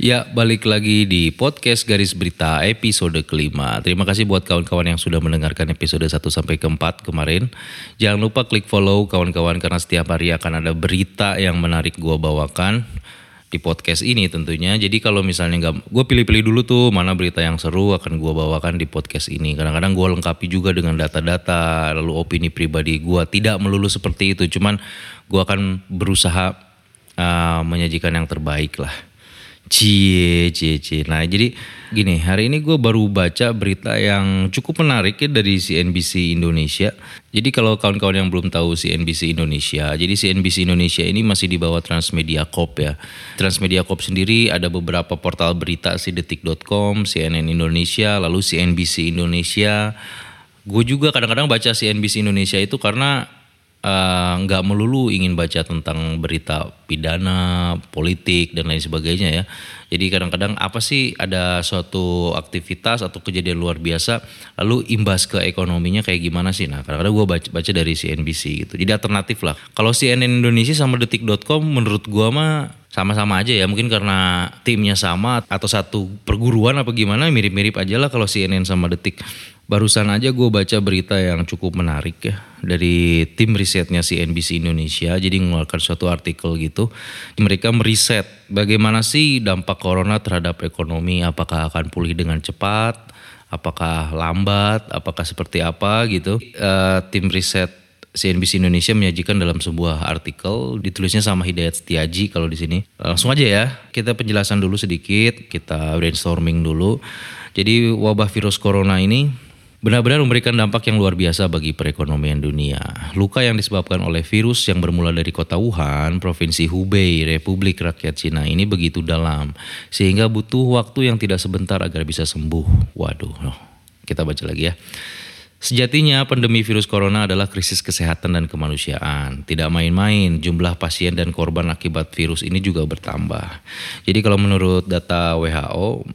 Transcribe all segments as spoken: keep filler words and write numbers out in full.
Ya, balik lagi di podcast Garis Berita episode kelima. Terima kasih buat kawan-kawan yang sudah mendengarkan episode satu sampai keempat kemarin. Jangan lupa klik follow kawan-kawan karena setiap hari akan ada berita yang menarik gua bawakan di podcast ini tentunya. Jadi kalau misalnya nggak, gue pilih-pilih dulu tuh mana berita yang seru akan gue bawakan di podcast ini. Kadang-kadang gue lengkapi juga dengan data-data, lalu opini pribadi gue. Tidak melulu seperti itu, cuman gue akan berusaha uh, menyajikan yang terbaik lah. Cie, cie, cie. Nah jadi gini, hari ini gue baru baca berita yang cukup menarik ya dari C N B C Indonesia. Jadi kalau kawan-kawan yang belum tahu C N B C Indonesia, jadi C N B C Indonesia ini masih di bawah Transmedia Corp ya. Transmedia Corp sendiri ada beberapa portal berita si detik dot com, C N N Indonesia, lalu C N B C Indonesia. Gue juga kadang-kadang baca C N B C Indonesia itu karena nggak uh, melulu ingin baca tentang berita pidana, politik dan lain sebagainya ya. Jadi kadang-kadang apa sih ada suatu aktivitas atau kejadian luar biasa, lalu imbas ke ekonominya kayak gimana sih? Nah kadang-kadang gue baca, baca dari C N B C gitu. Jadi alternatif lah. Kalau C N N Indonesia sama detik dot com menurut gue mah sama-sama aja ya, mungkin karena timnya sama atau satu perguruan apa gimana, mirip-mirip aja lah kalau C N N sama Detik. Barusan aja gue baca berita yang cukup menarik ya dari tim risetnya C N B C Indonesia, jadi mengeluarkan suatu artikel gitu. Mereka meriset bagaimana sih dampak corona terhadap ekonomi, apakah akan pulih dengan cepat, apakah lambat, apakah seperti apa gitu. Uh, tim riset C N B C Indonesia menyajikan dalam sebuah artikel, ditulisnya sama Hidayat Setiaji kalau di sini. Langsung aja ya, kita penjelasan dulu sedikit, kita brainstorming dulu. Jadi wabah virus corona ini benar-benar memberikan dampak yang luar biasa bagi perekonomian dunia. Luka yang disebabkan oleh virus yang bermula dari kota Wuhan, Provinsi Hubei, Republik Rakyat Cina ini begitu dalam, sehingga butuh waktu yang tidak sebentar agar bisa sembuh. Waduh, loh. Kita baca lagi ya. Sejatinya pandemi virus corona adalah krisis kesehatan dan kemanusiaan. Tidak main-main, jumlah pasien dan korban akibat virus ini juga bertambah. Jadi kalau menurut data W H O,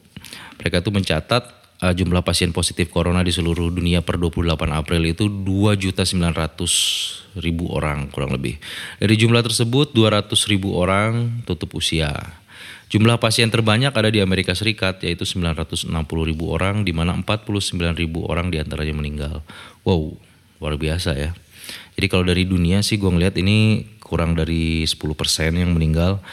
mereka tuh mencatat uh, jumlah pasien positif corona di seluruh dunia per dua puluh delapan April itu dua juta sembilan ratus ribu orang kurang lebih. Dari jumlah tersebut dua ratus ribu orang tutup usia. Jumlah pasien terbanyak ada di Amerika Serikat yaitu sembilan ratus enam puluh ribu orang, di mana empat puluh sembilan ribu orang diantaranya meninggal. Wow, luar biasa ya. Jadi kalau dari dunia sih gue ngeliat ini kurang dari sepuluh persen yang meninggal.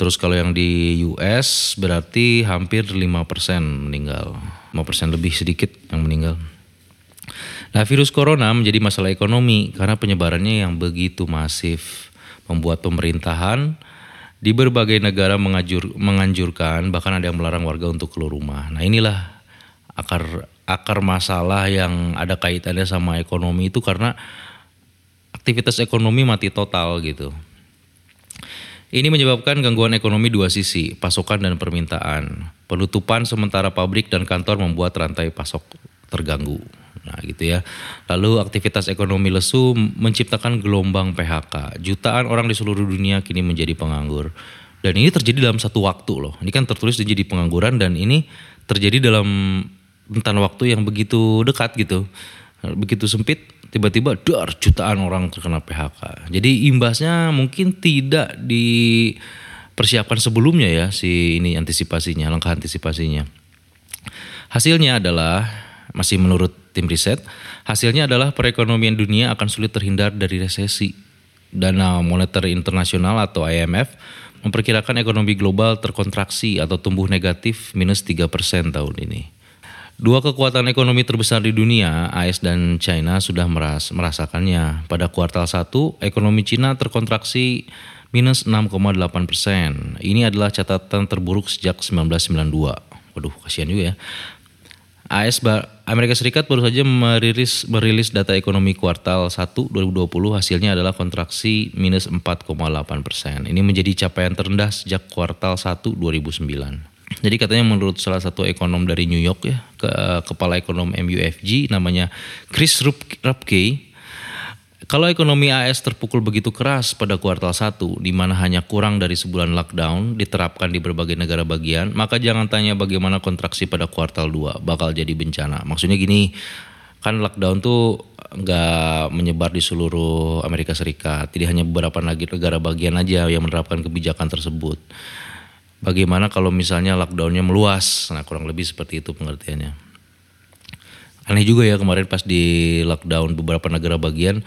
Terus kalau yang di U S berarti hampir lima persen meninggal. lima persen lebih sedikit yang meninggal. Nah virus corona menjadi masalah ekonomi karena penyebarannya yang begitu masif. Membuat pemerintahan di berbagai negara mengajur, menganjurkan, bahkan ada yang melarang warga untuk keluar rumah. Nah inilah akar akar masalah yang ada kaitannya sama ekonomi itu karena aktivitas ekonomi mati total gitu. Ini menyebabkan gangguan ekonomi dua sisi, pasokan dan permintaan. Penutupan sementara pabrik dan kantor membuat rantai pasok terganggu. Nah gitu ya. Lalu aktivitas ekonomi lesu menciptakan gelombang P H K. Jutaan orang di seluruh dunia kini menjadi penganggur. Dan ini terjadi dalam satu waktu loh. Ini kan tertulis jadi pengangguran dan ini terjadi dalam rentan waktu yang begitu dekat gitu. Begitu sempit, tiba-tiba dar jutaan orang terkena P H K. Jadi imbasnya mungkin tidak dipersiapkan sebelumnya ya si ini antisipasinya, langkah antisipasinya. Hasilnya adalah, masih menurut tim riset, hasilnya adalah perekonomian dunia akan sulit terhindar dari resesi. Dana Moneter Internasional atau I M F memperkirakan ekonomi global terkontraksi atau tumbuh negatif minus tiga persen tahun ini. Dua kekuatan ekonomi terbesar di dunia, A S dan China, sudah meras- merasakannya. Pada kuartal satu, ekonomi China terkontraksi minus enam koma delapan persen. Ini adalah catatan terburuk sejak seribu sembilan ratus sembilan puluh dua. Waduh, kasihan juga ya. A S Amerika Serikat baru saja merilis, merilis data ekonomi kuartal satu dua ribu dua puluh, hasilnya adalah kontraksi minus empat koma delapan persen. Ini menjadi capaian terendah sejak kuartal satu dua ribu sembilan. Jadi katanya menurut salah satu ekonom dari New York ya, ke, kepala ekonom M U F G namanya Chris Rupke, kalau ekonomi A S terpukul begitu keras pada kuartal satu, di mana hanya kurang dari sebulan lockdown diterapkan di berbagai negara bagian, maka jangan tanya bagaimana kontraksi pada kuartal dua bakal jadi bencana. Maksudnya gini, kan lockdown tuh nggak menyebar di seluruh Amerika Serikat, jadi hanya beberapa negara bagian aja yang menerapkan kebijakan tersebut. Bagaimana kalau misalnya lockdownnya meluas? Nah, kurang lebih seperti itu pengertiannya. Aneh juga ya, kemarin pas di lockdown beberapa negara bagian,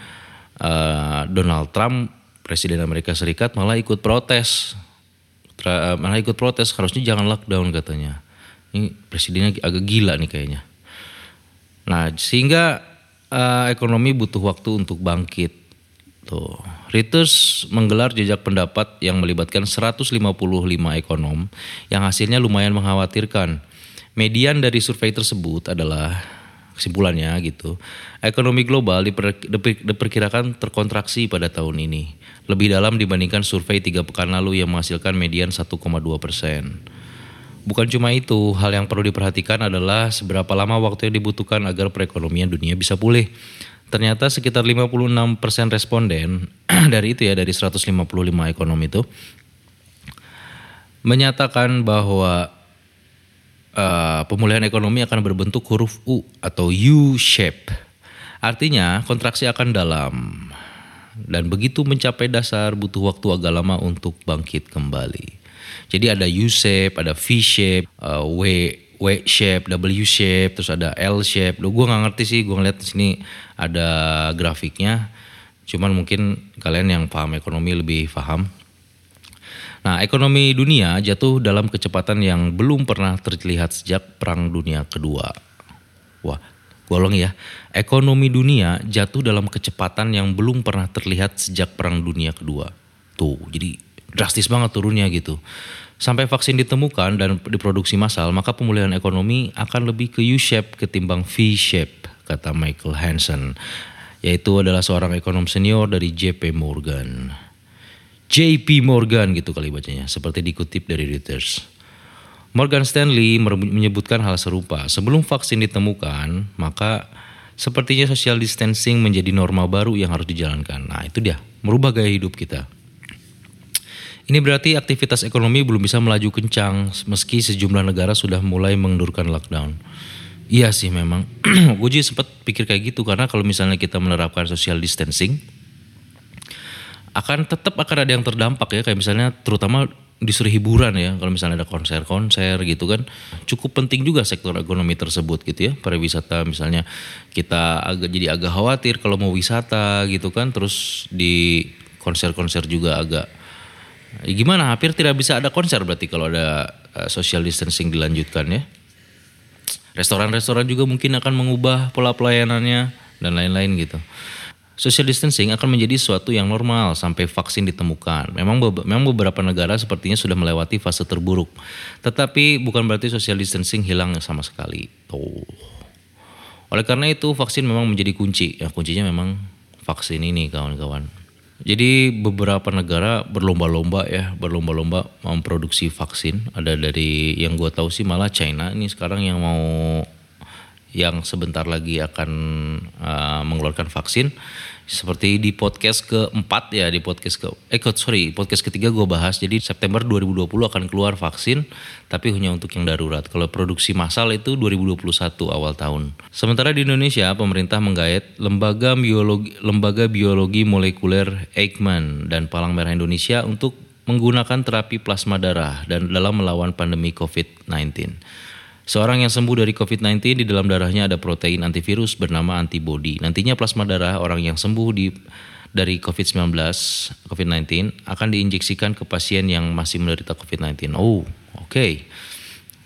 uh, Donald Trump, Presiden Amerika Serikat, malah ikut protes. Tra, uh, malah ikut protes, harusnya jangan lockdown katanya. Ini presidennya agak gila nih kayaknya. Nah, sehingga uh, ekonomi butuh waktu untuk bangkit. Tuh. Reuters menggelar jejak pendapat yang melibatkan seratus lima puluh lima ekonom yang hasilnya lumayan mengkhawatirkan. Median dari survei tersebut adalah kesimpulannya gitu. Ekonomi global diper, diperkirakan terkontraksi pada tahun ini. Lebih dalam dibandingkan survei tiga pekan lalu yang menghasilkan median satu koma dua persen. Bukan cuma itu, hal yang perlu diperhatikan adalah seberapa lama waktu yang dibutuhkan agar perekonomian dunia bisa pulih. Ternyata sekitar lima puluh enam persen responden dari itu ya, dari seratus lima puluh lima ekonom itu menyatakan bahwa uh, pemulihan ekonomi akan berbentuk huruf U atau U shape. Artinya kontraksi akan dalam dan begitu mencapai dasar butuh waktu agak lama untuk bangkit kembali. Jadi ada U shape, ada V shape, uh, W W shape, W shape, terus ada L shape. Duh, gue nggak ngerti sih, gue ngeliat di sini ada grafiknya. Cuman mungkin kalian yang paham ekonomi lebih paham. Nah, ekonomi dunia jatuh dalam kecepatan yang belum pernah terlihat sejak Perang Dunia Kedua. Wah, gue ulangi ya. Ekonomi dunia jatuh dalam kecepatan yang belum pernah terlihat sejak Perang Dunia Kedua. Tuh, jadi drastis banget turunnya gitu. Sampai vaksin ditemukan dan diproduksi massal, maka pemulihan ekonomi akan lebih ke U-shape ketimbang V-shape, kata Michael Hansen. Yaitu adalah seorang ekonom senior dari J P Morgan. J P Morgan gitu kali bacanya, seperti dikutip dari Reuters. Morgan Stanley menyebutkan hal serupa. Sebelum vaksin ditemukan, maka sepertinya social distancing menjadi norma baru yang harus dijalankan. Nah, itu dia, merubah gaya hidup kita. Ini berarti aktivitas ekonomi belum bisa melaju kencang meski sejumlah negara sudah mulai mengendurkan lockdown. Iya sih memang. Gue juga sempat pikir kayak gitu, karena kalau misalnya kita menerapkan social distancing akan tetap akan ada yang terdampak ya, kayak misalnya terutama disuruh hiburan ya, kalau misalnya ada konser-konser gitu kan. Cukup penting juga sektor ekonomi tersebut gitu ya, pariwisata misalnya. Kita agak jadi agak khawatir kalau mau wisata gitu kan, terus di konser-konser juga agak gimana, hampir tidak bisa ada konser berarti kalau ada uh, social distancing dilanjutkan ya. Restoran-restoran juga mungkin akan mengubah pola pelayanannya dan lain-lain gitu. Social distancing akan menjadi sesuatu yang normal sampai vaksin ditemukan. Memang, be- memang beberapa negara sepertinya sudah melewati fase terburuk. Tetapi bukan berarti social distancing hilang sama sekali. Oh. Oleh karena itu vaksin memang menjadi kunci. Ya, kuncinya memang vaksin ini kawan-kawan. Jadi beberapa negara berlomba-lomba ya, berlomba-lomba memproduksi vaksin. Ada dari yang gue tahu sih malah China ini sekarang yang mau, yang sebentar lagi akan uh, mengeluarkan vaksin. Seperti di podcast keempat ya, di podcast ke, eh sorry, podcast ketiga gue bahas. Jadi September dua ribu dua puluh akan keluar vaksin, tapi hanya untuk yang darurat. Kalau produksi massal itu dua ribu dua puluh satu awal tahun. Sementara di Indonesia, pemerintah menggait lembaga biologi, lembaga biologi molekuler Eijkman dan Palang Merah Indonesia untuk menggunakan terapi plasma darah dan dalam melawan pandemi covid sembilan belas. Seorang yang sembuh dari covid sembilan belas di dalam darahnya ada protein antivirus bernama antibodi. Nantinya plasma darah orang yang sembuh di, dari covid sembilan belas, covid sembilan belas akan diinjeksikan ke pasien yang masih menderita covid sembilan belas. Oh, oke. Okay.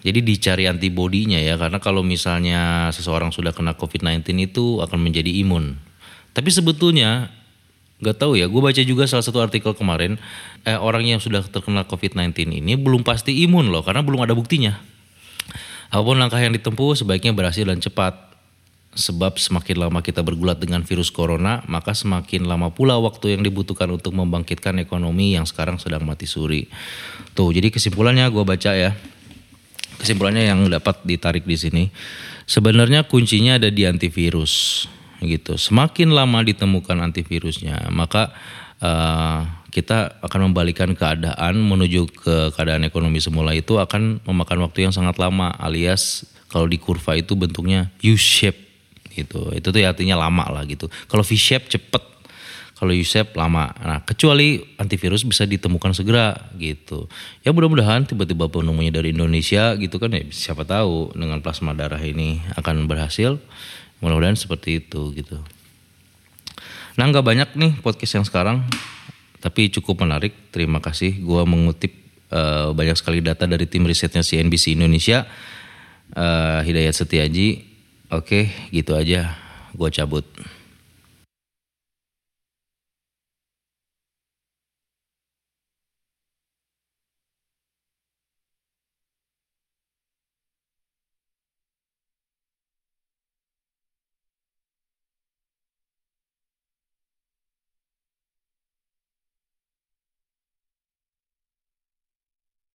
Jadi dicari antibodinya ya, karena kalau misalnya seseorang sudah kena covid sembilan belas itu akan menjadi imun. Tapi sebetulnya gak tahu ya, gue baca juga salah satu artikel kemarin, eh, orang yang sudah terkena covid sembilan belas ini belum pasti imun loh, karena belum ada buktinya. Apapun langkah yang ditempuh sebaiknya berhasil dan cepat. Sebab semakin lama kita bergulat dengan virus corona, maka semakin lama pula waktu yang dibutuhkan untuk membangkitkan ekonomi yang sekarang sedang mati suri. Tuh, jadi kesimpulannya gue baca ya. Kesimpulannya yang dapat ditarik di sini, sebenarnya kuncinya ada di antivirus. Gitu. Semakin lama ditemukan antivirusnya, maka Uh, kita akan membalikan keadaan menuju ke keadaan ekonomi semula. Itu akan memakan waktu yang sangat lama, alias kalau di kurva itu bentuknya U shape gitu. Itu tuh artinya lama lah gitu. Kalau V shape cepet, Kalau U S A P lama. Nah, kecuali antivirus bisa ditemukan segera gitu. Ya mudah-mudahan tiba-tiba penemunya dari Indonesia gitu kan, ya siapa tahu dengan plasma darah ini akan berhasil. Mudah-mudahan seperti itu gitu. Nah, nggak banyak nih podcast yang sekarang, tapi cukup menarik. Terima kasih. Gua mengutip uh, banyak sekali data dari tim risetnya C N B C Indonesia. Uh, Hidayat Setiaji. Oke, gitu aja. Gua cabut.